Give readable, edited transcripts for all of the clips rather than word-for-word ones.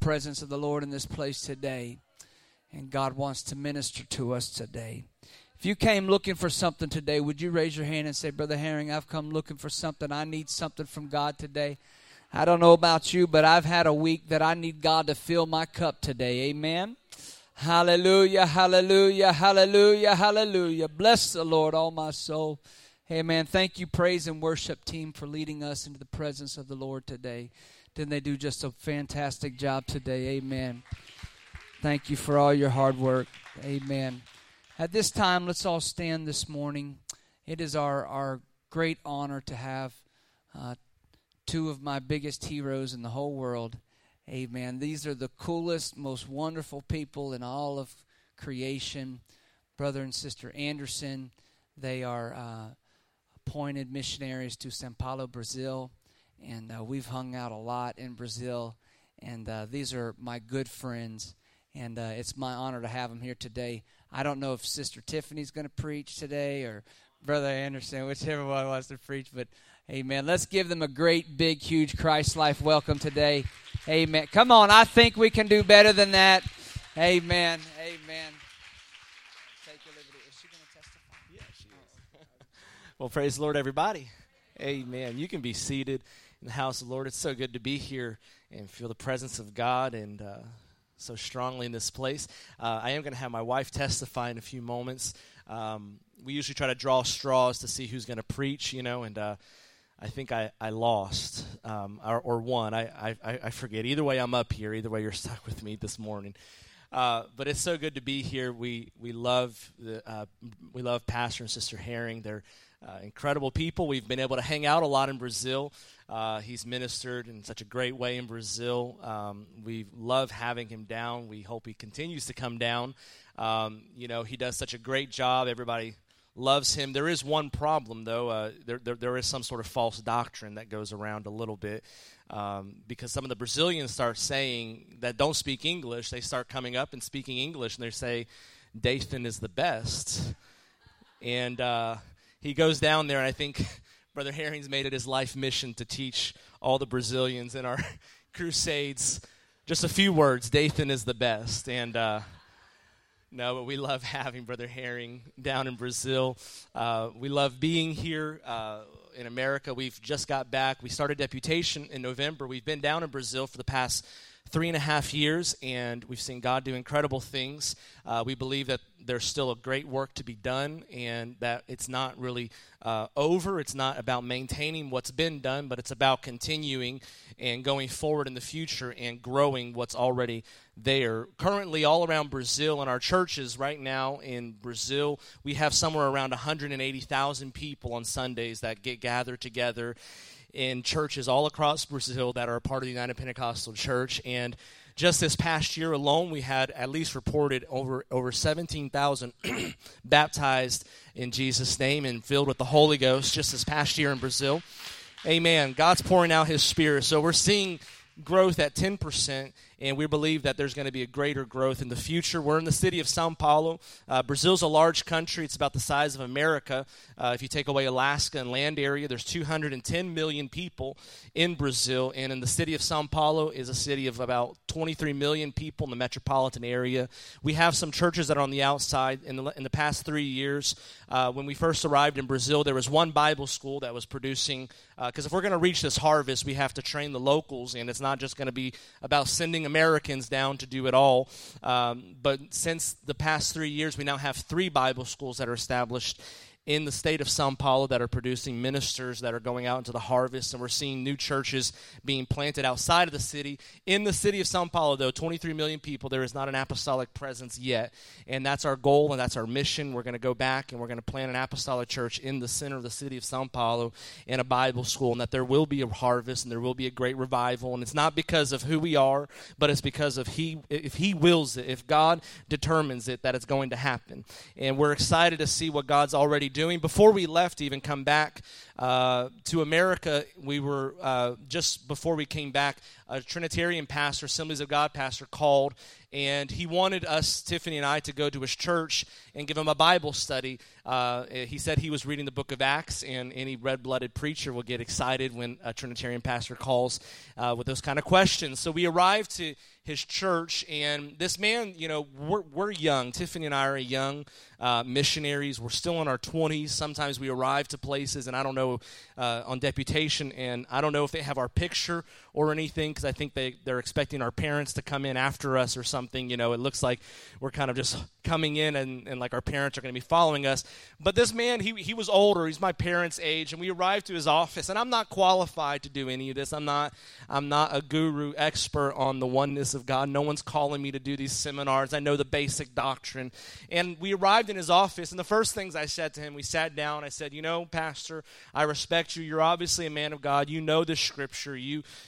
presence of the Lord in this place today. And God wants to minister to us today. If you came looking for something today, would you raise your hand and say, Brother Herring, I've come looking for something. I need something from God today. I don't know about you, but I've had a week that I need God to fill my cup today. Amen. Hallelujah, hallelujah, hallelujah, hallelujah. Bless the Lord, all my soul. Amen. Thank you, praise and worship team, for leading us into the presence of the Lord today. Didn't they do just a fantastic job today? Amen. Thank you for all your hard work. Amen. At this time, let's all stand this morning. It is our great honor to have two of my biggest heroes in the whole world. Amen. These are the coolest, most wonderful people in all of creation. Brother and Sister Anderson, they are appointed missionaries to São Paulo, Brazil. And we've hung out a lot in Brazil. And these are my good friends. And it's my honor to have them here today. I don't know if Sister Tiffany's going to preach today or Brother Anderson, whichever one wants to preach. But, amen. Let's give them a great, big, huge Christ Life welcome today. Amen. Come on, I think we can do better than that. Amen. Amen. Take your liberty. Is she going to testify? Yeah, she is. Well, praise the Lord, everybody. Amen. You can be seated in the house of the Lord. It's so good to be here and feel the presence of God and so strongly in this place. I am going to have my wife testify in a few moments. We usually try to draw straws to see who's going to preach, you know, and I think I lost or won. I forget. Either way, I'm up here. Either way, you're stuck with me this morning. But it's so good to be here. We love Pastor and Sister Herring. They're incredible people. We've been able to hang out a lot in Brazil. He's ministered in such a great way in Brazil. We love having him down. We hope he continues to come down. You know, he does such a great job. Everybody loves him. There is one problem, though. There is some sort of false doctrine that goes around a little bit because some of the Brazilians start saying that don't speak English. They start coming up and speaking English, and they say, Dathan is the best. And he goes down there, and I think Brother Herring's made it his life mission to teach all the Brazilians in our crusades just a few words, Dathan is the best. And no, but we love having Brother Herring down in Brazil. We love being here in America. We've just got back. We started deputation in November. We've been down in Brazil for the past 3.5 years, and we've seen God do incredible things. We believe that there's still a great work to be done and that it's not really over. It's not about maintaining what's been done, but it's about continuing and going forward in the future and growing what's already there. Currently, all around Brazil, in our churches right now in Brazil, we have somewhere around 180,000 people on Sundays that get gathered together in churches all across Brazil that are a part of the United Pentecostal Church. And just this past year alone, we had at least reported over 17,000 baptized in Jesus' name and filled with the Holy Ghost just this past year in Brazil. Amen. God's pouring out his Spirit. So we're seeing growth at 10%, and we believe that there's going to be a greater growth in the future. We're in the city of São Paulo. Brazil's a large country. It's about the size of America. If you take away Alaska and land area, there's 210 million people in Brazil, and in the city of São Paulo is a city of about 23 million people in the metropolitan area. We have some churches that are on the outside. In the past 3 years, when we first arrived in Brazil, there was one Bible school that was producing, because if we're going to reach this harvest, we have to train the locals, and it's not just going to be about sending Americans down to do it all. But since the past 3 years, we now have 3 Bible schools that are established in the state of São Paulo that are producing ministers that are going out into the harvest, and we're seeing new churches being planted outside of the city. In the city of São Paulo, though, 23 million people, there is not an apostolic presence yet, and that's our goal and that's our mission. We're going to go back and we're going to plant an apostolic church in the center of the city of São Paulo and a Bible school, and that there will be a harvest and there will be a great revival, and it's not because of who we are, but it's because of if he wills it, if God determines it, that it's going to happen. And we're excited to see what God's already doing. Before we left, even come back, to America, we were, just before we came back, a Trinitarian pastor, Assemblies of God pastor, called, and he wanted us, Tiffany and I, to go to his church and give him a Bible study. He said he was reading the book of Acts, and any red-blooded preacher will get excited when a Trinitarian pastor calls with those kind of questions. So we arrived to his church, and this man, you know, we're young. Tiffany and I are young missionaries. We're still in our 20s. Sometimes we arrive to places, and I don't know, on deputation, and I don't know if they have our picture or anything, because I think they're expecting our parents to come in after us or something. You know, it looks like we're kind of just coming in, and like our parents are going to be following us. But this man, he was older. He's my parents' age, and we arrived to his office. And I'm not qualified to do any of this. I'm not a guru expert on the oneness of God. No one's calling me to do these seminars. I know the basic doctrine. And we arrived in his office, and the first things I said to him, we sat down. I said, you know, Pastor, I respect you. You're obviously a man of God. You know the Scripture.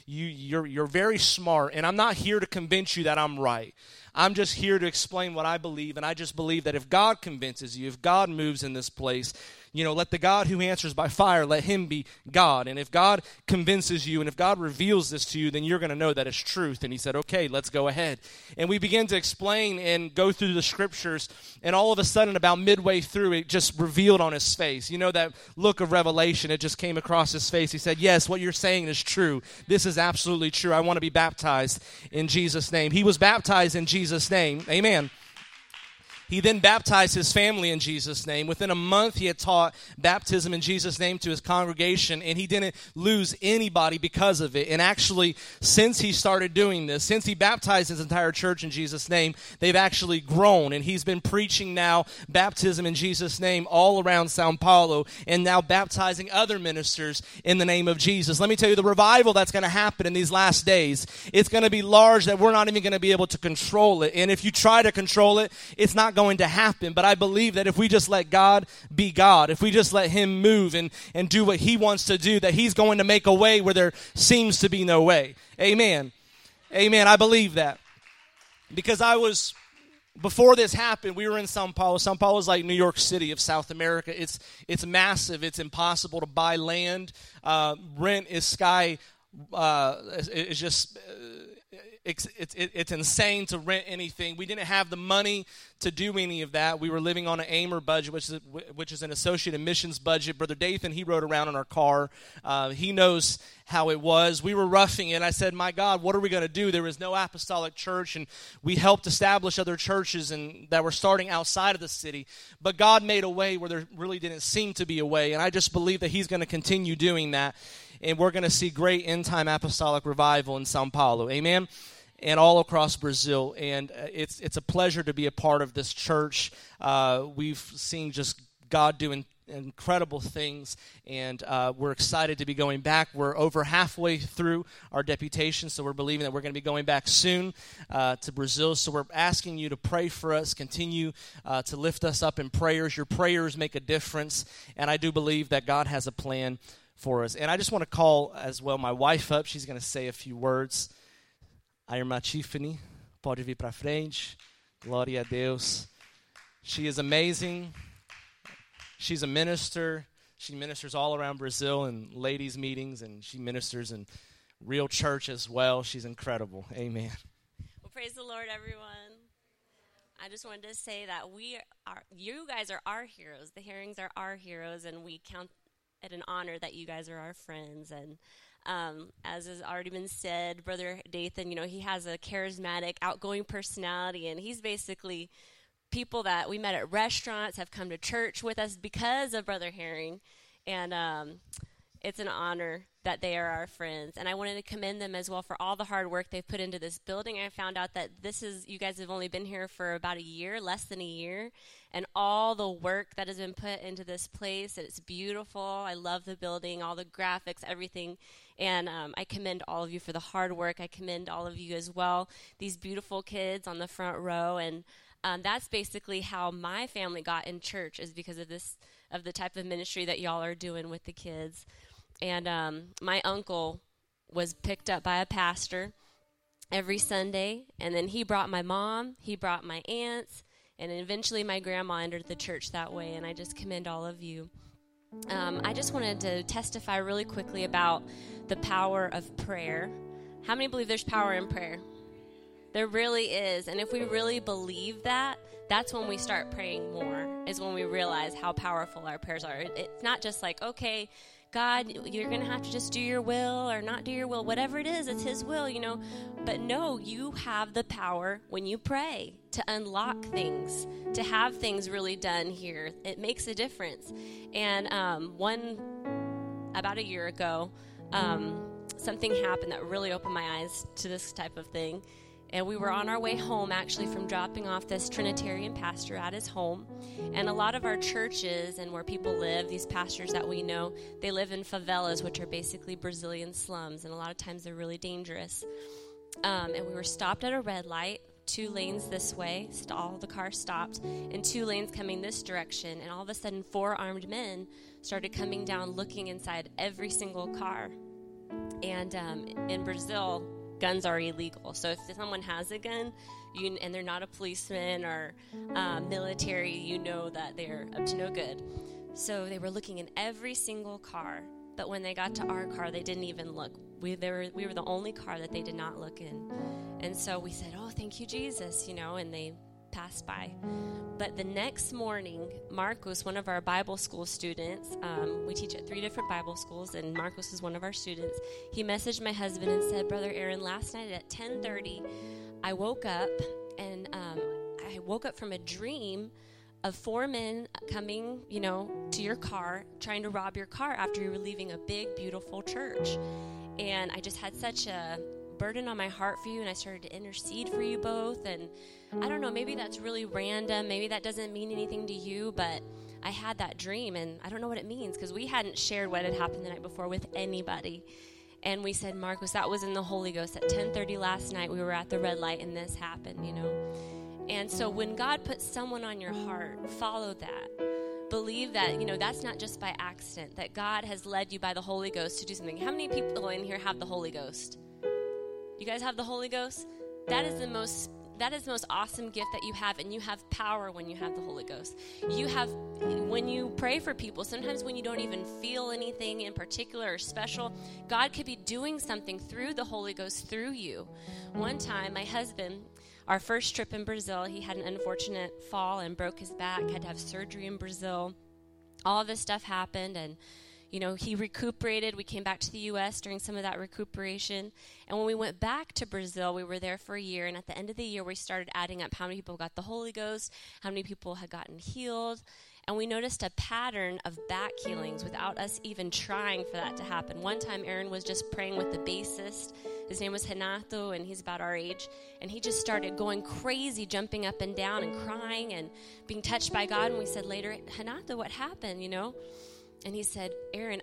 You're very smart, and I'm not here to convince you that I'm right. I'm just here to explain what I believe, and I just believe that if God convinces you, if God moves in this place, you know, let the God who answers by fire, let him be God. And if God convinces you, and if God reveals this to you, then you're going to know that it's truth. And he said, okay, let's go ahead. And we began to explain and go through the Scriptures, and all of a sudden, about midway through, it just revealed on his face. You know, that look of revelation, it just came across his face. He said, yes, what you're saying is true. This is absolutely true. I want to be baptized in Jesus' name. He was baptized in Jesus' name. Amen. He then baptized his family in Jesus' name. Within a month, he had taught baptism in Jesus' name to his congregation, and he didn't lose anybody because of it. And actually, since he started doing this, since he baptized his entire church in Jesus' name, they've actually grown. And he's been preaching now baptism in Jesus' name all around São Paulo, and now baptizing other ministers in the name of Jesus. Let me tell you, the revival that's going to happen in these last days, it's going to be large that we're not even going to be able to control it. And if you try to control it, it's not going to happen. But I believe that if we just let God be God, if we just let him move and do what he wants to do, that he's going to make a way where there seems to be no way. Amen. Amen. I believe that. Because before this happened, we were in São Paulo. São Paulo is like New York City of South America. It's massive. It's impossible to buy land. Rent is sky. It's just... It's insane to rent anything. We didn't have the money to do any of that. We were living on an AIMER budget, which is an associated missions budget. Brother Dathan, he rode around in our car. He knows how it was. We were roughing it. I said, my God, what are we going to do? There was no apostolic church, and we helped establish other churches and that were starting outside of the city. But God made a way where there really didn't seem to be a way, and I just believe that he's going to continue doing that. And we're going to see great end-time apostolic revival in São Paulo, amen, and all across Brazil. And it's a pleasure to be a part of this church. We've seen just God doing incredible things, and we're excited to be going back. We're over halfway through our deputation, so we're believing that we're going to be going back soon to Brazil. So we're asking you to pray for us, continue to lift us up in prayers. Your prayers make a difference, and I do believe that God has a plan for us. And I just want to call as well my wife up. She's going to say a few words. A irmã Tiffany, pode vir para frente. Glória a Deus. She is amazing. She's a minister. She ministers all around Brazil in ladies' meetings, and she ministers in real church as well. She's incredible. Amen. Well, praise the Lord, everyone. I just wanted to say that you guys are our heroes. The Herrings are our heroes, and we count it's an honor that you guys are our friends. And as has already been said, Brother Dathan, you know, he has a charismatic, outgoing personality, and he's basically people that we met at restaurants have come to church with us because of Brother Herring, and it's an honor that they are our friends. And I wanted to commend them as well for all the hard work they've put into this building. I found out that you guys have only been here for about a year, less than a year, and all the work that has been put into this place. It's beautiful. I love the building, all the graphics, everything. And I commend all of you for the hard work. I commend all of you as well, these beautiful kids on the front row. And that's basically how my family got in church, is because of the type of ministry that y'all are doing with the kids. And my uncle was picked up by a pastor every Sunday, and then he brought my mom, he brought my aunts, and eventually my grandma entered the church that way, and I just commend all of you. I just wanted to testify really quickly about the power of prayer. How many believe there's power in prayer? There really is. And if we really believe that, that's when we start praying more, is when we realize how powerful our prayers are. It's not just like, okay, God, you're going to have to just do your will or not do your will. Whatever it is, it's his will, you know. But no, you have the power when you pray to unlock things, to have things really done here. It makes a difference. And about a year ago, something happened that really opened my eyes to this type of thing. And we were on our way home, actually, from dropping off this Trinitarian pastor at his home. And a lot of our churches and where people live, these pastors that we know, they live in favelas, which are basically Brazilian slums. And a lot of times they're really dangerous. And we were stopped at a red light, two lanes this way. All the cars stopped. And two lanes coming this direction. And all of a sudden, four armed men started coming down, looking inside every single car. And in Brazil, guns are illegal. So if someone has a gun and they're not a policeman or military, you know that they're up to no good. So they were looking in every single car, but when they got to our car, they didn't even look. We were the only car that they did not look in. And so we said, oh, thank you, Jesus, you know, and they passed by. But the next morning, Marcus, one of our Bible school students, we teach at three different Bible schools, and Marcus is one of our students. He messaged my husband and said, Brother Aaron, last night at 10:30, I woke up, and I woke up from a dream of four men coming, you know, to your car, trying to rob your car after you were leaving a big, beautiful church. And I just had such a burden on my heart for you, and I started to intercede for you both. And I don't know, maybe that's really random, maybe that doesn't mean anything to you, but I had that dream, and I don't know what it means, because we hadn't shared what had happened the night before with anybody. And we said, Marcus, that was in the Holy Ghost at 10:30 last night. We were at the red light and this happened, you know. And so when God puts someone on your heart, follow that. Believe that, you know, that's not just by accident, that God has led you by the Holy Ghost to do something. How many people in here have the Holy Ghost? You guys have the Holy Ghost? That is the most awesome gift that you have, and you have power when you have the Holy Ghost. You have, when you pray for people, sometimes when you don't even feel anything in particular or special, God could be doing something through the Holy Ghost through you. One time, my husband, our first trip in Brazil, he had an unfortunate fall and broke his back, had to have surgery in Brazil. All this stuff happened, and you know, he recuperated. We came back to the U.S. during some of that recuperation. And when we went back to Brazil, we were there for a year. And at the end of the year, we started adding up how many people got the Holy Ghost, how many people had gotten healed. And we noticed a pattern of back healings without us even trying for that to happen. One time, Aaron was just praying with the bassist. His name was Hanato, and he's about our age. And he just started going crazy, jumping up and down and crying and being touched by God. And we said later, Hanato, what happened, you know? And he said, Aaron,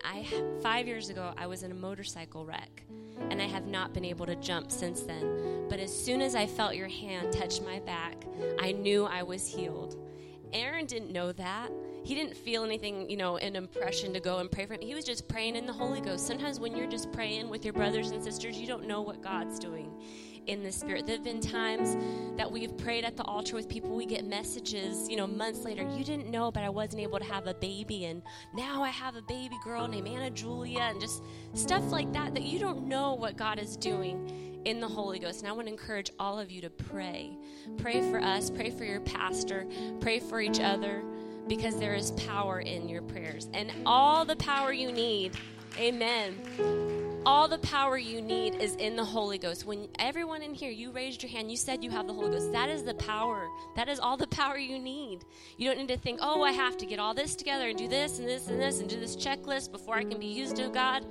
5 years ago, I was in a motorcycle wreck, and I have not been able to jump since then. But as soon as I felt your hand touch my back, I knew I was healed. Aaron didn't know that. He didn't feel anything, you know, an impression to go and pray for him. He was just praying in the Holy Ghost. Sometimes when you're just praying with your brothers and sisters, you don't know what God's doing in the Spirit. There have been times that we've prayed at the altar with people. We get messages, you know, months later. You didn't know, but I wasn't able to have a baby, and now I have a baby girl named Anna Julia, and just stuff like that, that you don't know what God is doing in the Holy Ghost. And I want to encourage all of you to pray. Pray for us. Pray for your pastor. Pray for each other, because there is power in your prayers. And all the power you need, amen. All the power you need is in the Holy Ghost. When everyone in here, you raised your hand, you said you have the Holy Ghost. That is the power. That is all the power you need. You don't need to think, oh, I have to get all this together and do this and this and this and do this checklist before I can be used of God.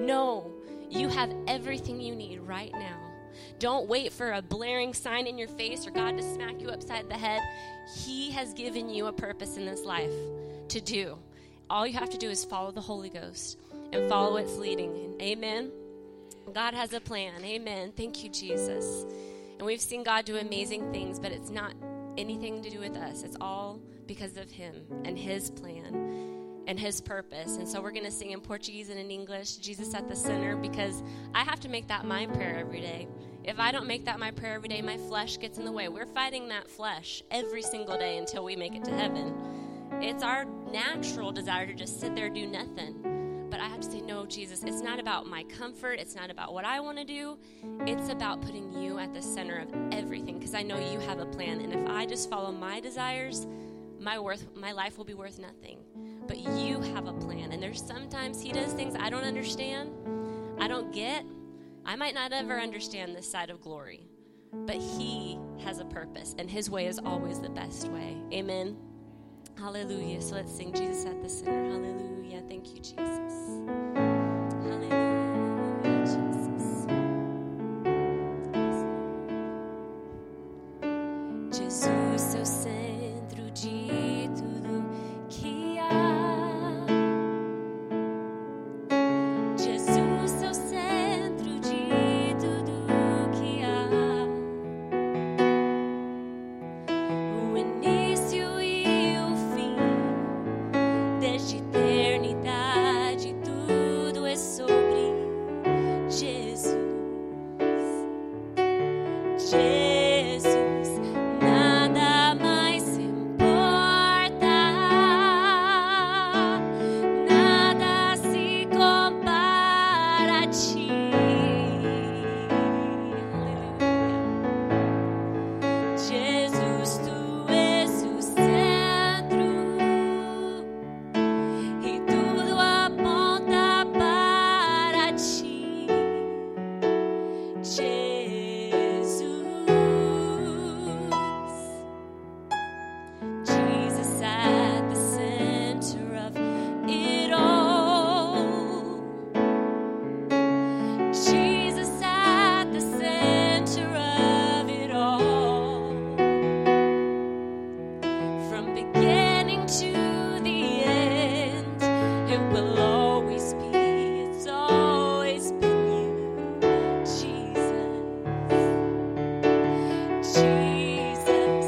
No, you have everything you need right now. Don't wait for a blaring sign in your face or God to smack you upside the head. He has given you a purpose in this life to do. All you have to do is follow the Holy Ghost and follow its leading. Amen. God has a plan. Amen. Thank you, Jesus. And we've seen God do amazing things, but it's not anything to do with us. It's all because of him and his plan and his purpose. And so we're going to sing in Portuguese and in English, Jesus at the Center, because I have to make that my prayer every day. If I don't make that my prayer every day, my flesh gets in the way. We're fighting that flesh every single day until we make it to heaven. It's our natural desire to just sit there and do nothing. But I have to say, no, Jesus, it's not about my comfort. It's not about what I want to do. It's about putting you at the center of everything, because I know you have a plan. And if I just follow my desires, my life will be worth nothing. But you have a plan. And there's sometimes he does things I don't understand, I don't get. I might not ever understand this side of glory. But he has a purpose, and his way is always the best way. Amen. Hallelujah. So let's sing Jesus at the center. Hallelujah. Thank you, Jesus. Hallelujah, Jesus. Jesus é o centro de tudo que há. Jesus é o centro de tudo que há. O início e o fim, desde eternidade, tudo é sobre Jesus. Jesus, nada mais importa, nada se compara a ti. Aleluia. Jesus, tu és o centro e tudo aponta para ti. Jesus. Jesus at the center of it all. Jesus at the center of it all. From beginning to the end, it will always be, it's always been you, Jesus. Jesus,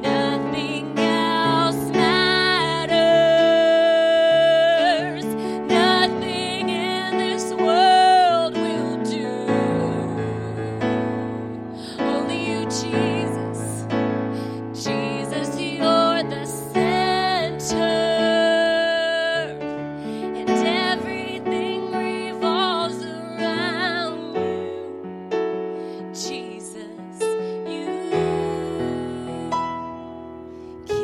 nothing else matters. Nothing in this world will do. Only you, Jesus. Jesus, you're the center, and everything revolves around you. Jesus, you que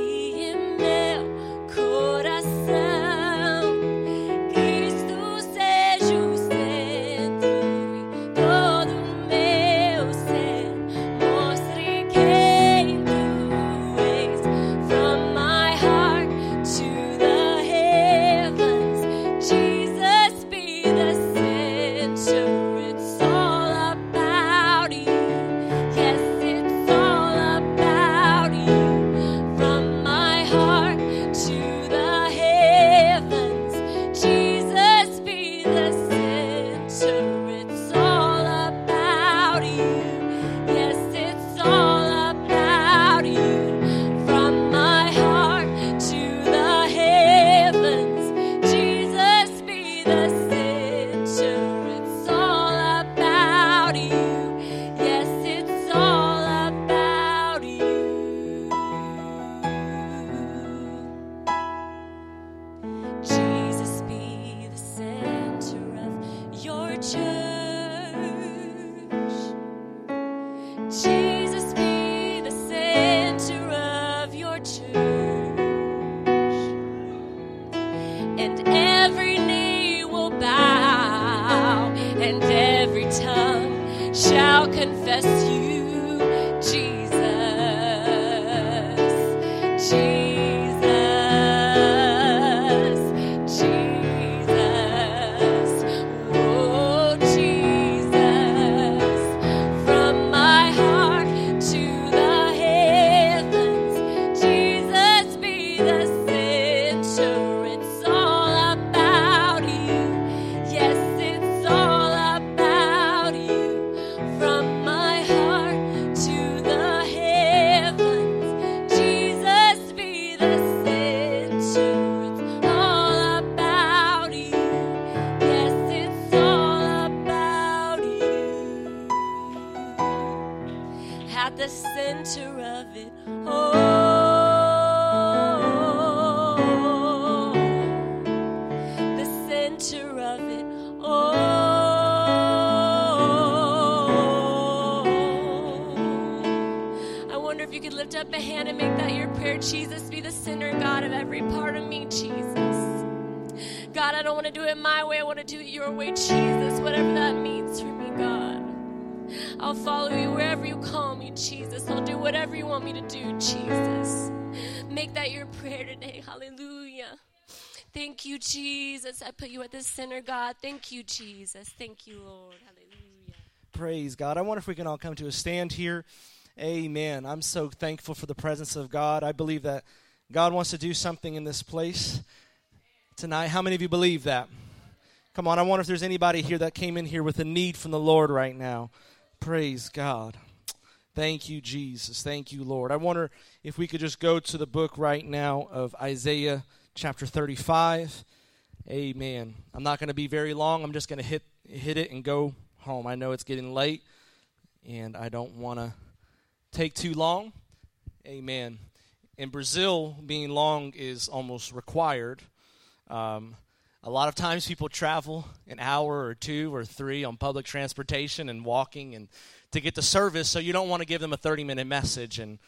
em meu coração Cristo seja o centro e todo meu ser mostre quem tu és. From my heart to the heavens, Jesus be the center. It's all about you. Yes, it's all about you. From my heart to the heavens, Jesus be the center. It's all about you. Yes, it's all about you. From my heart to the heavens, Jesus be the center. It's all about you. Yes, it's all about you. Jesus be the center of your church. Jesus be the center of your church. And every knee will bow, and every tongue shall confess you, Jesus. Jesus, Jesus, oh Jesus. From my heart to the heavens, Jesus be the center. It's all about you. Yes, it's all about you. From my heart to the heavens, Jesus be the center. It's all about you. Yes, it's all about you. At the center of it all. if you could lift up a hand and make that your prayer. Jesus, be the center, God, of every part of me, Jesus. God, I don't want to do it my way. I want to do it your way, Jesus, whatever that means for me, God. I'll follow you wherever you call me, Jesus. I'll do whatever you want me to do, Jesus. Make that your prayer today. Hallelujah. Thank you, Jesus. I put you at the center, God. Thank you, Jesus. Thank you, Lord. Hallelujah. Praise God. I wonder if we can all come to a stand here. Amen. I'm so thankful for the presence of God. I believe that God wants to do something in this place tonight. How many of you believe that? Come on, I wonder if there's anybody here that came in here with a need from the Lord right now. Praise God. Thank you, Jesus. Thank you, Lord. I wonder if we could just go to the book right now of Isaiah chapter 35. Amen. I'm not going to be very long. I'm just going to hit it and go home. I know it's getting late, and I don't want to take too long. Amen. In Brazil, being long is almost required. A lot of times people travel an hour or two or three on public transportation and walking and to get to service, so you don't want to give them a 30-minute message and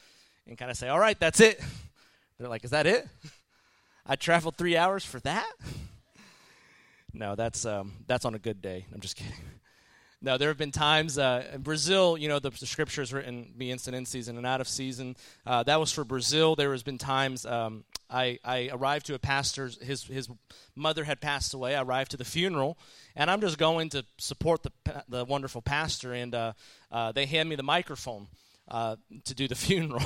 kind of say, all right, that's it. They're like, is that it? I traveled 3 hours for that? No, that's on a good day. I'm just kidding. No, there have been times in Brazil, you know, the scripture is written, be instant in season and out of season. That was for Brazil. There has been times I arrived to a pastor's, his mother had passed away. I arrived to the funeral, and I'm just going to support the wonderful pastor, and they hand me the microphone to do the funeral.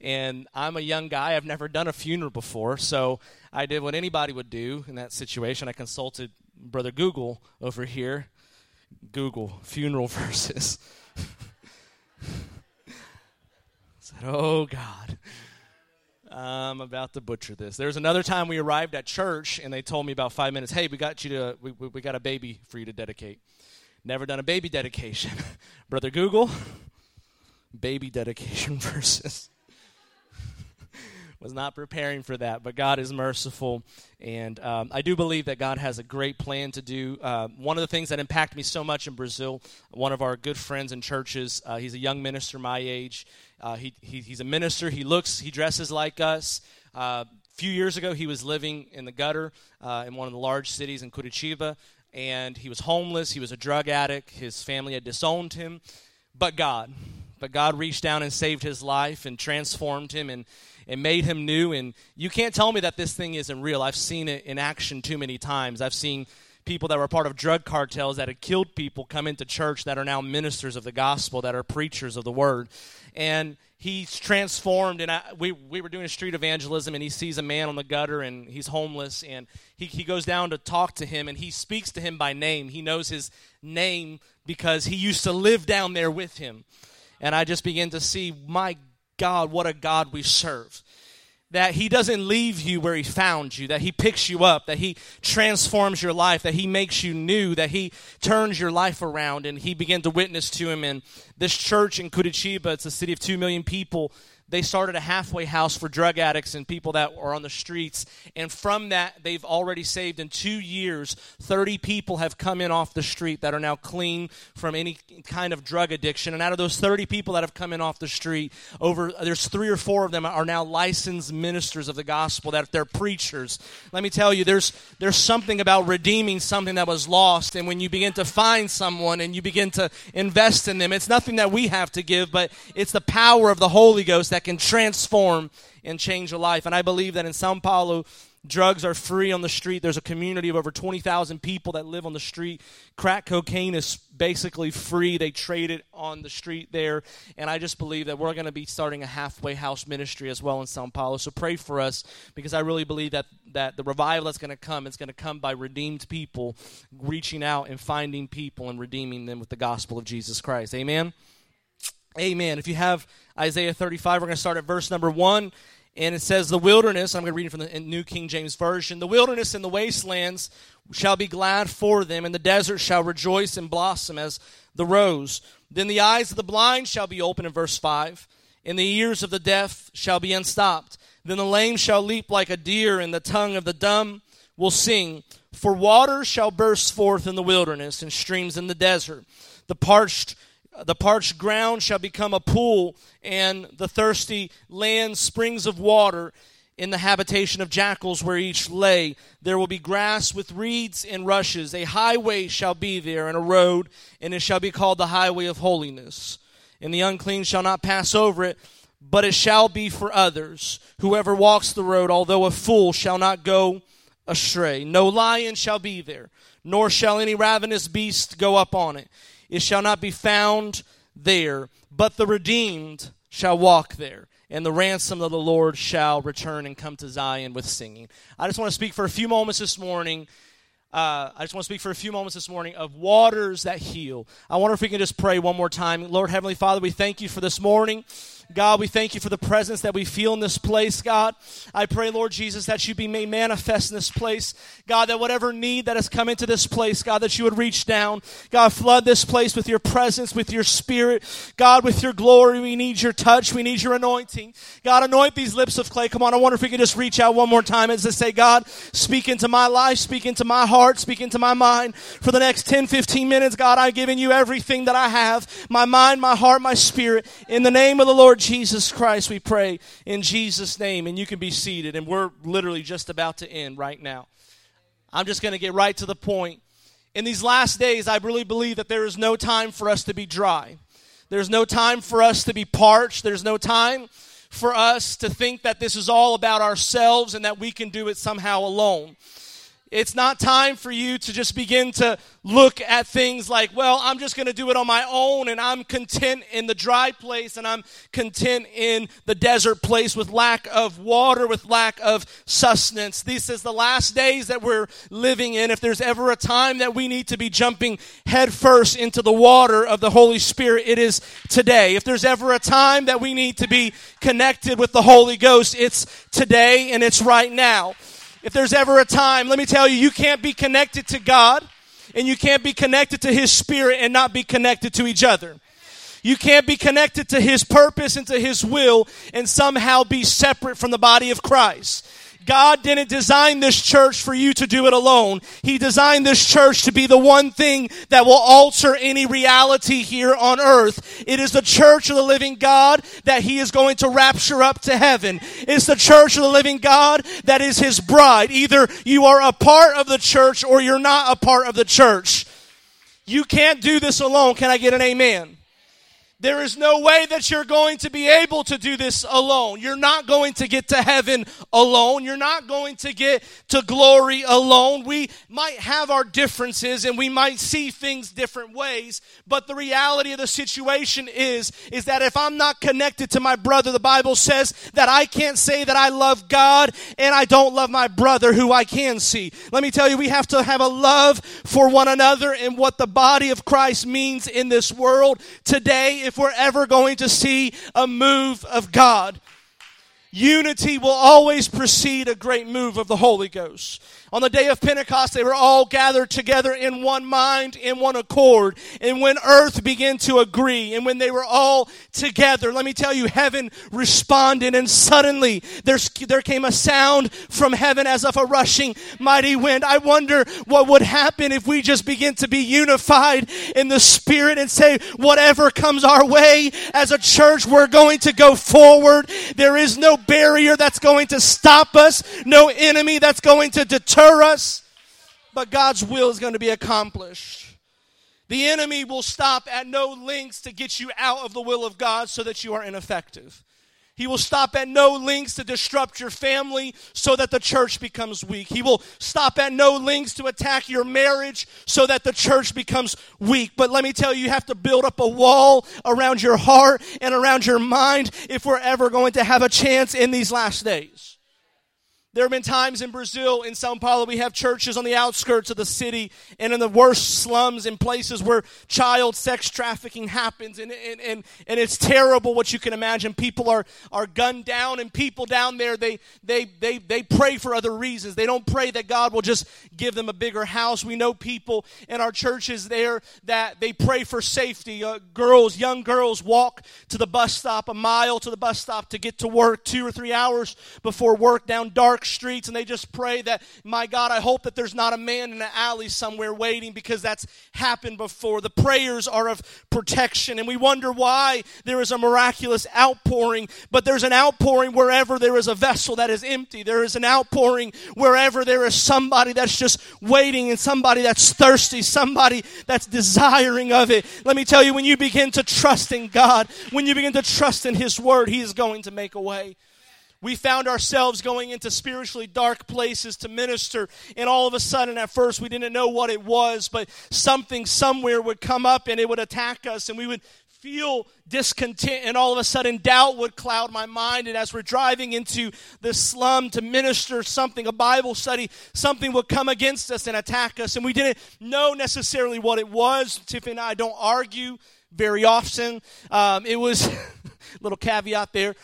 And I'm a young guy. I've never done a funeral before, so I did what anybody would do in that situation. I consulted Brother Google over here. Google funeral verses. Said, oh God, I'm about to butcher this. There was another time we arrived at church and they told me about 5 minutes, hey, we got a baby for you to dedicate. Never done a baby dedication. Brother Google, baby dedication verses. Was not preparing for that, but God is merciful, and I do believe that God has a great plan to do. One of the things that impacted me so much in Brazil, one of our good friends in churches, he's a young minister my age. He's a minister. He dresses like us. A few years ago, he was living in the gutter in one of the large cities in Curitiba, and he was homeless. He was a drug addict. His family had disowned him, but God reached down and saved his life and transformed him and made him new. And you can't tell me that this thing isn't real. I've seen it in action too many times. I've seen people that were part of drug cartels that had killed people come into church that are now ministers of the gospel, that are preachers of the word. And he's transformed. And we were doing street evangelism, and he sees a man on the gutter, and he's homeless. And he goes down to talk to him, and he speaks to him by name. He knows his name because he used to live down there with him. And I just begin to see, my God, what a God we serve. That he doesn't leave you where he found you, that he picks you up, that he transforms your life, that he makes you new, that he turns your life around, and he began to witness to him. And this church in Curitiba, it's a city of 2 million people, they started a halfway house for drug addicts and people that are on the streets. And from that, they've already saved in 2 years, 30 people have come in off the street that are now clean from any kind of drug addiction. And out of those 30 people that have come in off the street, there's 3 or 4 of them are now licensed ministers of the gospel, that they're preachers. Let me tell you, there's something about redeeming something that was lost. And when you begin to find someone and you begin to invest in them, it's nothing that we have to give, but it's the power of the Holy Ghost that can transform and change a life. And I believe that in São Paulo, drugs are free on the street. There's a community of over 20,000 people that live on the street. Crack cocaine is basically free. They trade it on the street there. And I just believe that we're going to be starting a halfway house ministry as well in São Paulo. So pray for us, because I really believe that the revival that's going to come, it's going to come by redeemed people reaching out and finding people and redeeming them with the gospel of Jesus Christ. Amen? Amen. If you have Isaiah 35, we're going to start at verse number 1. And it says, the wilderness, I'm going to read it from the New King James Version, the wilderness and the wastelands shall be glad for them, and the desert shall rejoice and blossom as the rose. Then the eyes of the blind shall be open, in verse 5, and the ears of the deaf shall be unstopped. Then the lame shall leap like a deer, and the tongue of the dumb will sing. For water shall burst forth in the wilderness, and streams in the desert. The parched The parched ground shall become a pool, and the thirsty land springs of water. In the habitation of jackals where each lay, there will be grass with reeds and rushes. A highway shall be there and a road, and it shall be called the highway of holiness. And the unclean shall not pass over it, but it shall be for others. Whoever walks the road, although a fool, shall not go astray. No lion shall be there, nor shall any ravenous beast go up on it. It shall not be found there, but the redeemed shall walk there. And the ransom of the Lord shall return and come to Zion with singing. I just want to speak for a few moments this morning. Of waters that heal. I wonder if we can just pray one more time. Lord, Heavenly Father, we thank you for this morning. God, we thank you for the presence that we feel in this place, God. I pray, Lord Jesus, that you be made manifest in this place. God, that whatever need that has come into this place, God, that you would reach down. God, flood this place with your presence, with your spirit. God, with your glory, we need your touch. We need your anointing. God, anoint these lips of clay. Come on, I wonder if we could just reach out one more time and just say, God, speak into my life, speak into my heart, speak into my mind. For the next 10, 15 minutes, God, I've given you everything that I have, my mind, my heart, my spirit. In the name of the Lord Jesus Christ, we pray in Jesus' name, and you can be seated, and we're literally just about to end right now. I'm just going to get right to the point. In these last days, I really believe that there is no time for us to be dry. There's no time for us to be parched. There's no time for us to think that this is all about ourselves and that we can do it somehow alone. It's not time for you to just begin to look at things like, well, I'm just going to do it on my own, and I'm content in the dry place, and I'm content in the desert place with lack of water, with lack of sustenance. This is the last days that we're living in. If there's ever a time that we need to be jumping headfirst into the water of the Holy Spirit, it is today. If there's ever a time that we need to be connected with the Holy Ghost, it's today and it's right now. If there's ever a time, let me tell you, you can't be connected to God and you can't be connected to His Spirit and not be connected to each other. You can't be connected to His purpose and to His will and somehow be separate from the body of Christ. God didn't design this church for you to do it alone. He designed this church to be the one thing that will alter any reality here on earth. It is the church of the living God that He is going to rapture up to heaven. It's the church of the living God that is His bride. Either you are a part of the church or you're not a part of the church. You can't do this alone. Can I get an amen? There is no way that you're going to be able to do this alone. You're not going to get to heaven alone. You're not going to get to glory alone. We might have our differences and we might see things different ways, but the reality of the situation is that if I'm not connected to my brother, the Bible says that I can't say that I love God and I don't love my brother who I can see. Let me tell you, we have to have a love for one another and what the body of Christ means in this world today. If we're ever going to see a move of God, unity will always precede a great move of the Holy Ghost. On the day of Pentecost, they were all gathered together in one mind, in one accord. And when earth began to agree, and when they were all together, let me tell you, heaven responded. And suddenly there came a sound from heaven as of a rushing mighty wind. I wonder what would happen if we just begin to be unified in the Spirit and say, whatever comes our way as a church, we're going to go forward. There is no barrier that's going to stop us, no enemy that's going to deter us, but God's will is going to be accomplished. The enemy will stop at no lengths to get you out of the will of God so that you are ineffective. He will stop at no lengths to disrupt your family so that the church becomes weak. He will stop at no lengths to attack your marriage so that the church becomes weak. But let me tell you, you have to build up a wall around your heart and around your mind if we're ever going to have a chance in these last days. There have been times in Brazil, in São Paulo, we have churches on the outskirts of the city and in the worst slums and places where child sex trafficking happens. And it's terrible what you can imagine. People are gunned down, and people down there, they pray for other reasons. They don't pray that God will just give them a bigger house. We know people in our churches there that they pray for safety. Young girls walk to the bus stop, a mile to the bus stop to get to work 2 or 3 hours before work down dark back streets, and they just pray that, my God, I hope that there's not a man in an alley somewhere waiting, because that's happened before. The prayers are of protection, and we wonder why there is a miraculous outpouring, but there's an outpouring wherever there is a vessel that is empty. There is an outpouring wherever there is somebody that's just waiting, and somebody that's thirsty, somebody that's desiring of it. Let me tell you, when you begin to trust in God, when you begin to trust in His Word, He is going to make a way. We found ourselves going into spiritually dark places to minister, and all of a sudden at first we didn't know what it was, but something somewhere would come up and it would attack us, and we would feel discontent, and all of a sudden doubt would cloud my mind. And as we're driving into the slum to minister something, a Bible study, something would come against us and attack us, and we didn't know necessarily what it was. Tiffany and I don't argue very often. It was, little caveat there,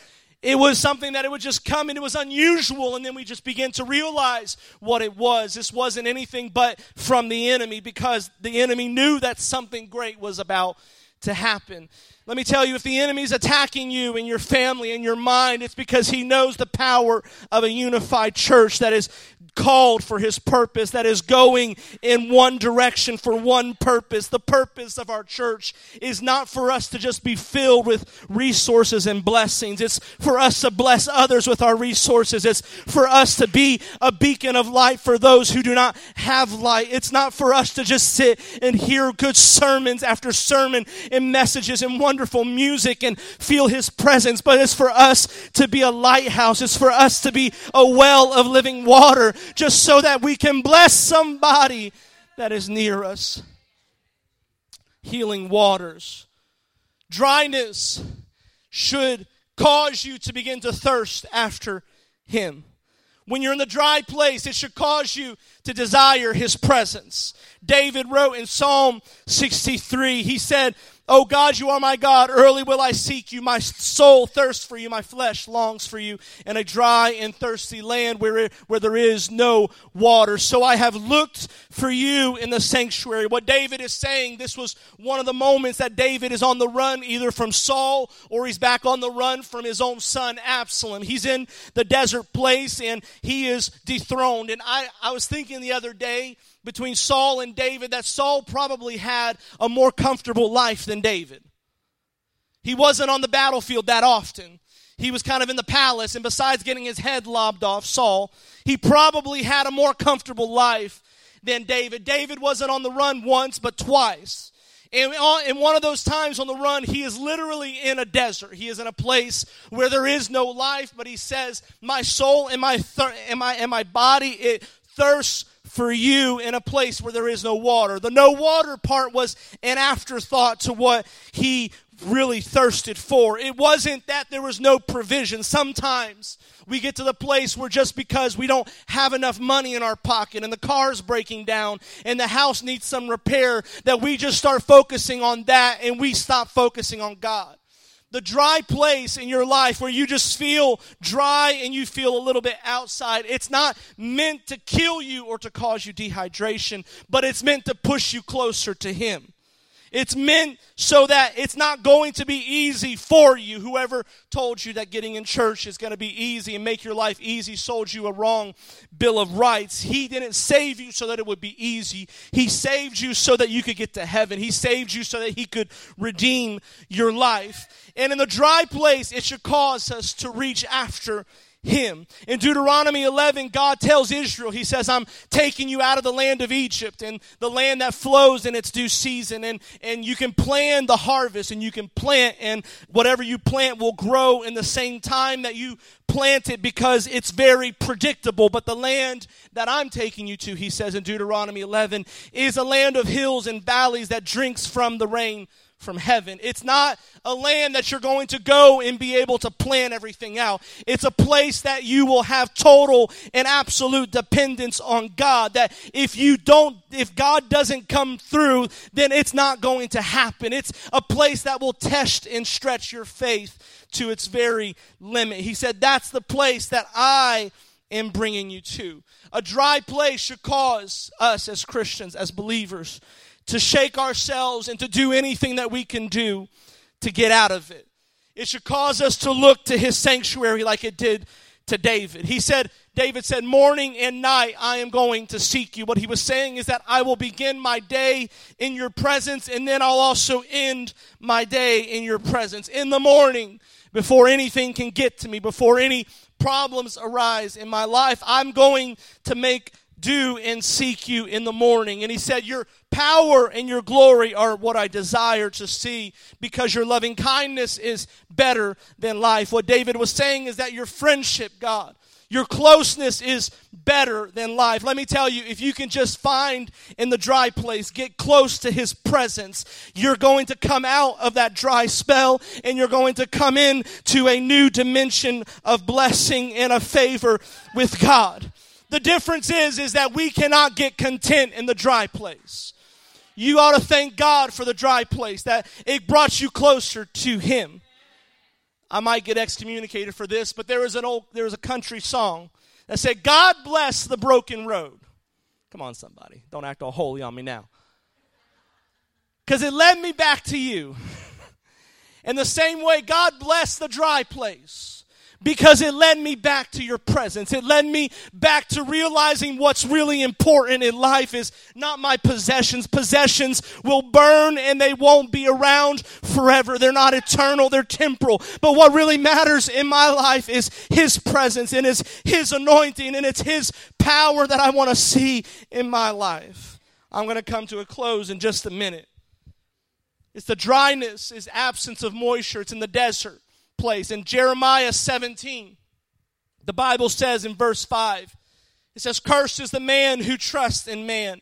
it was something that it would just come, and it was unusual, and then we just began to realize what it was. This wasn't anything but from the enemy, because the enemy knew that something great was about to happen. Let me tell you, if the enemy's attacking you and your family and your mind, it's because he knows the power of a unified church that is called for his purpose, that is going in one direction for one purpose. The purpose of our church is not for us to just be filled with resources and blessings. It's for us to bless others with our resources. It's for us to be a beacon of light for those who do not have light. It's not for us to just sit and hear good sermons after sermon and messages and wonderful music and feel His presence, but it's for us to be a lighthouse. It's for us to be a well of living water, just so that we can bless somebody that is near us. Healing waters. Dryness should cause you to begin to thirst after Him. When you're in the dry place, it should cause you to desire His presence. David wrote in Psalm 63, he said, "O God, you are my God. Early will I seek you. My soul thirsts for you. My flesh longs for you in a dry and thirsty land where there is no water. So I have looked for you in the sanctuary." What David is saying, this was one of the moments that David is on the run either from Saul or he's back on the run from his own son Absalom. He's in the desert place and he is dethroned. And I was thinking the other day, between Saul and David, that Saul probably had a more comfortable life than David. He wasn't on the battlefield that often. He was kind of in the palace, and besides getting his head lobbed off, Saul, he probably had a more comfortable life than David. David wasn't on the run once, but twice. And in one of those times on the run, he is literally in a desert. He is in a place where there is no life, but he says, "My soul and my body, it thirsts for you," in a place where there is no water. The no water part was an afterthought to what he really thirsted for. It wasn't that there was no provision. Sometimes we get to the place where just because we don't have enough money in our pocket and the car's breaking down and the house needs some repair, that we just start focusing on that and we stop focusing on God. The dry place in your life where you just feel dry and you feel a little bit outside, it's not meant to kill you or to cause you dehydration, but it's meant to push you closer to Him. It's meant so that it's not going to be easy for you. Whoever told you that getting in church is going to be easy and make your life easy sold you a wrong bill of rights. He didn't save you so that it would be easy. He saved you so that you could get to heaven. He saved you so that He could redeem your life. And in the dry place, it should cause us to reach after Him. In Deuteronomy 11, God tells Israel, He says, "I'm taking you out of the land of Egypt and the land that flows in its due season, and you can plan the harvest and you can plant, and whatever you plant will grow in the same time that you plant it, because it's very predictable. But the land that I'm taking you to," He says in Deuteronomy 11, "is a land of hills and valleys that drinks from the rain from heaven." It's not a land that you're going to go and be able to plan everything out. It's a place that you will have total and absolute dependence on God. That if God doesn't come through, then it's not going to happen. It's a place that will test and stretch your faith to its very limit. He said, "That's the place that I am bringing you to." A dry place should cause us as Christians, as believers, to shake ourselves and to do anything that we can do to get out of it. It should cause us to look to His sanctuary like it did to David. He said, David said, morning and night I am going to seek you. What he was saying is that I will begin my day in your presence, and then I'll also end my day in your presence. In the morning, before anything can get to me, before any problems arise in my life, I'm going to make do and seek you in the morning. And he said, your power and your glory are what I desire to see, because your loving kindness is better than life. What David was saying is that your friendship, God, your closeness is better than life. Let me tell you, if you can just find in the dry place, get close to his presence, you're going to come out of that dry spell, and you're going to come in to a new dimension of blessing and of favor with God. The difference is that we cannot get content in the dry place. You ought to thank God for the dry place, that it brought you closer to him. I might get excommunicated for this, but there was a country song that said, God bless the broken road. Come on, somebody. Don't act all holy on me now. Because it led me back to you. In the same way, God bless the dry place, because it led me back to your presence. It led me back to realizing what's really important in life is not my possessions. Possessions will burn and they won't be around forever. They're not eternal, they're temporal. But what really matters in my life is his presence, and it's his anointing, and it's his power that I want to see in my life. I'm going to come to a close in just a minute. It's the dryness, is absence of moisture. It's in the desert place. In Jeremiah 17, the Bible says in verse 5, it says, cursed is the man who trusts in man,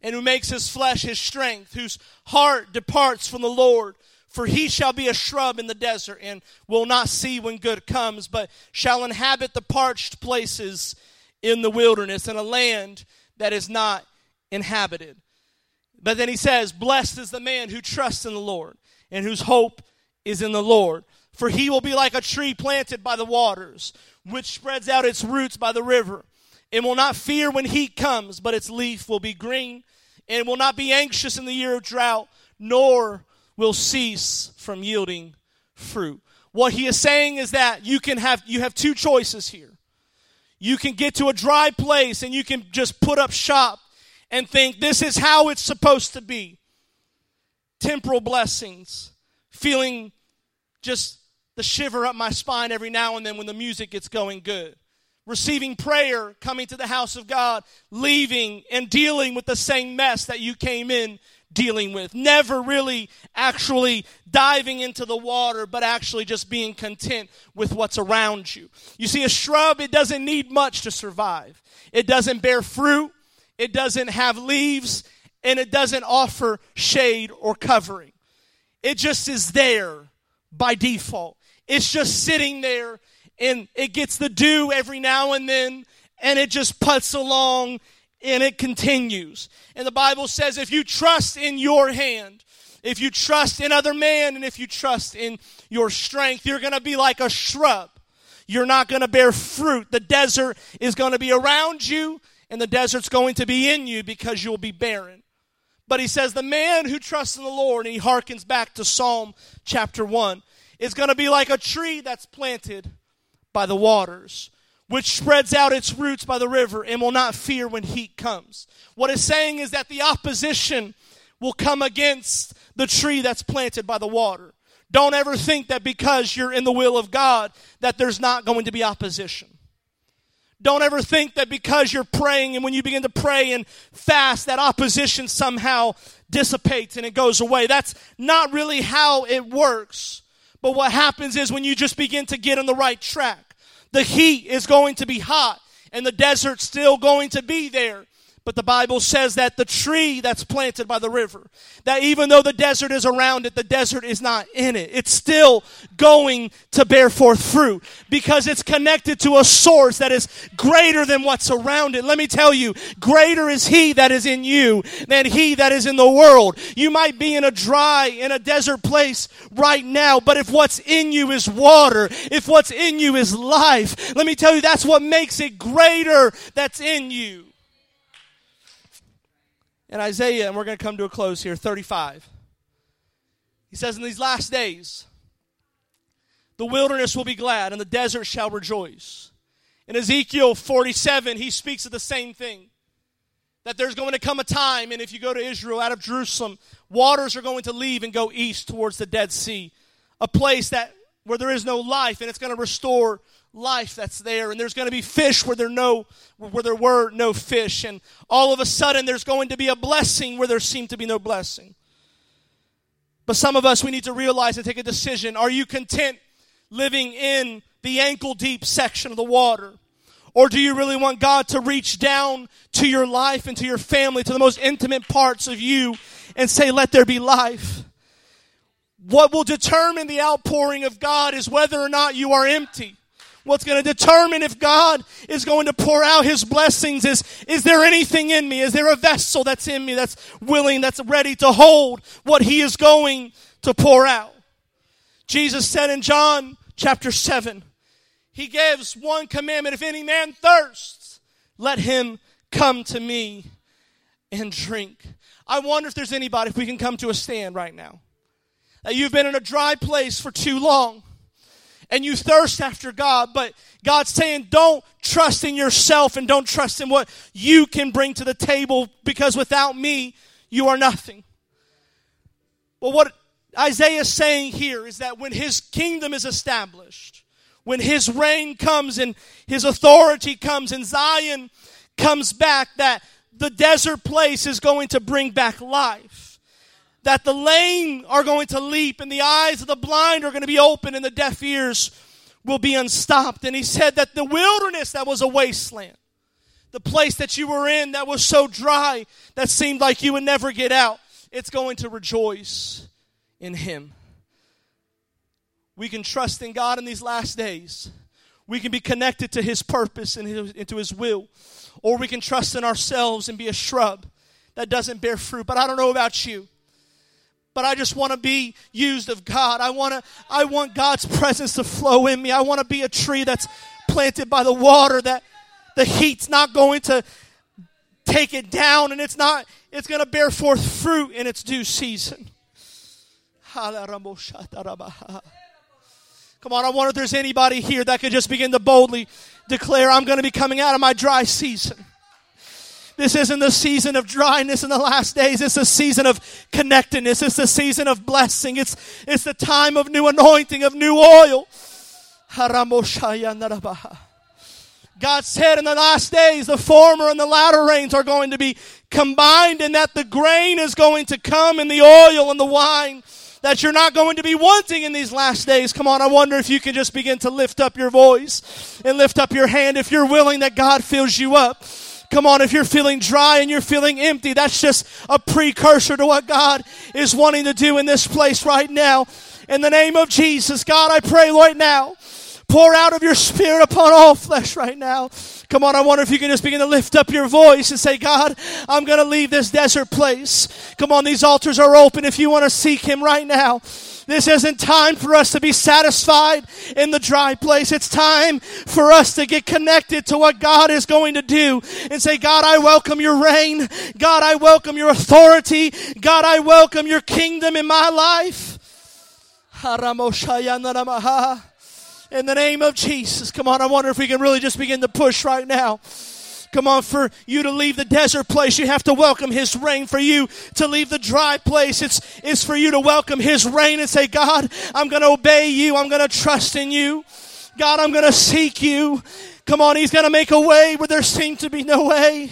and who makes his flesh his strength, whose heart departs from the Lord. For he shall be a shrub in the desert, and will not see when good comes, but shall inhabit the parched places in the wilderness, in a land that is not inhabited. But then he says, blessed is the man who trusts in the Lord, and whose hope is in the Lord. For he will be like a tree planted by the waters, which spreads out its roots by the river, and will not fear when heat comes, but its leaf will be green, and will not be anxious in the year of drought, nor will cease from yielding fruit. What he is saying is that you have two choices here. You can get to a dry place and you can just put up shop and think this is how it's supposed to be. Temporal blessings, feeling just the shiver up my spine every now and then when the music gets going good. Receiving prayer, coming to the house of God, leaving and dealing with the same mess that you came in dealing with. Never really actually diving into the water, but actually just being content with what's around you. You see, a shrub, it doesn't need much to survive. It doesn't bear fruit, it doesn't have leaves, and it doesn't offer shade or covering. It just is there. By default, it's just sitting there, and it gets the dew every now and then, and it just puts along, and it continues. And the Bible says, if you trust in your hand, if you trust in other man, and if you trust in your strength, you're going to be like a shrub. You're not going to bear fruit. The desert is going to be around you, and the desert's going to be in you because you'll be barren. But he says, the man who trusts in the Lord, and he hearkens back to Psalm chapter 1, is going to be like a tree that's planted by the waters, which spreads out its roots by the river, and will not fear when heat comes. What it's saying is that the opposition will come against the tree that's planted by the water. Don't ever think that because you're in the will of God that there's not going to be opposition. Don't ever think that because you're praying, and when you begin to pray and fast, that opposition somehow dissipates and it goes away. That's not really how it works. But what happens is when you just begin to get on the right track, the heat is going to be hot and the desert's still going to be there. But the Bible says that the tree that's planted by the river, that even though the desert is around it, the desert is not in it. It's still going to bear forth fruit because it's connected to a source that is greater than what's around it. Let me tell you, greater is he that is in you than he that is in the world. You might be in a dry, in a desert place right now, but if what's in you is water, if what's in you is life, let me tell you, that's what makes it greater that's in you. And Isaiah, and we're going to come to a close here, 35. He says, in these last days, the wilderness will be glad, and the desert shall rejoice. In Ezekiel 47, he speaks of the same thing, that there's going to come a time, and if you go to Israel out of Jerusalem, waters are going to leave and go east towards the Dead Sea, a place that where there is no life, and it's going to restore life that's there, and there's going to be fish where there were no fish, and all of a sudden there's going to be a blessing where there seemed to be no blessing. But some of us, we need to realize and take a decision. Are you content living in the ankle-deep section of the water? Or do you really want God to reach down to your life and to your family, to the most intimate parts of you, and say, let there be life? What will determine the outpouring of God is whether or not you are empty. What's going to determine if God is going to pour out his blessings is there anything in me? Is there a vessel that's in me that's willing, that's ready to hold what he is going to pour out? Jesus said in John chapter 7, he gives one commandment: if any man thirsts, let him come to me and drink. I wonder if there's anybody, if we can come to a stand right now, that you've been in a dry place for too long, and you thirst after God, but God's saying don't trust in yourself and don't trust in what you can bring to the table, because without me, you are nothing. But what Isaiah is saying here is that when his kingdom is established, when his reign comes and his authority comes and Zion comes back, that the desert place is going to bring back life. That the lame are going to leap and the eyes of the blind are going to be open and the deaf ears will be unstopped. And he said that the wilderness that was a wasteland, the place that you were in that was so dry that seemed like you would never get out, it's going to rejoice in him. We can trust in God in these last days. We can be connected to his purpose and to his will. Or we can trust in ourselves and be a shrub that doesn't bear fruit. But I don't know about you, but I just want to be used of God. I want God's presence to flow in me. I want to be a tree that's planted by the water, that the heat's not going to take it down, and it's going to bear forth fruit in its due season. Come on, I wonder if there's anybody here that could just begin to boldly declare, I'm going to be coming out of my dry season. This isn't the season of dryness in the last days. It's a season of connectedness. It's a season of blessing. It's the time of new anointing, of new oil. God said in the last days, the former and the latter rains are going to be combined, and that the grain is going to come and the oil and the wine that you're not going to be wanting in these last days. Come on, I wonder if you can just begin to lift up your voice and lift up your hand if you're willing that God fills you up. Come on, if you're feeling dry and you're feeling empty, that's just a precursor to what God is wanting to do in this place right now. In the name of Jesus, God, I pray right now, pour out of your spirit upon all flesh right now. Come on, I wonder if you can just begin to lift up your voice and say, God, I'm going to leave this desert place. Come on, these altars are open if you want to seek him right now. This isn't time for us to be satisfied in the dry place. It's time for us to get connected to what God is going to do and say, God, I welcome your reign. God, I welcome your authority. God, I welcome your kingdom in my life. In the name of Jesus, come on, I wonder if we can really just begin to push right now. Come on, for you to leave the desert place, you have to welcome his reign. For you to leave the dry place, it's for you to welcome his reign and say, God, I'm going to obey you. I'm going to trust in you. God, I'm going to seek you. Come on, he's going to make a way where there seemed to be no way.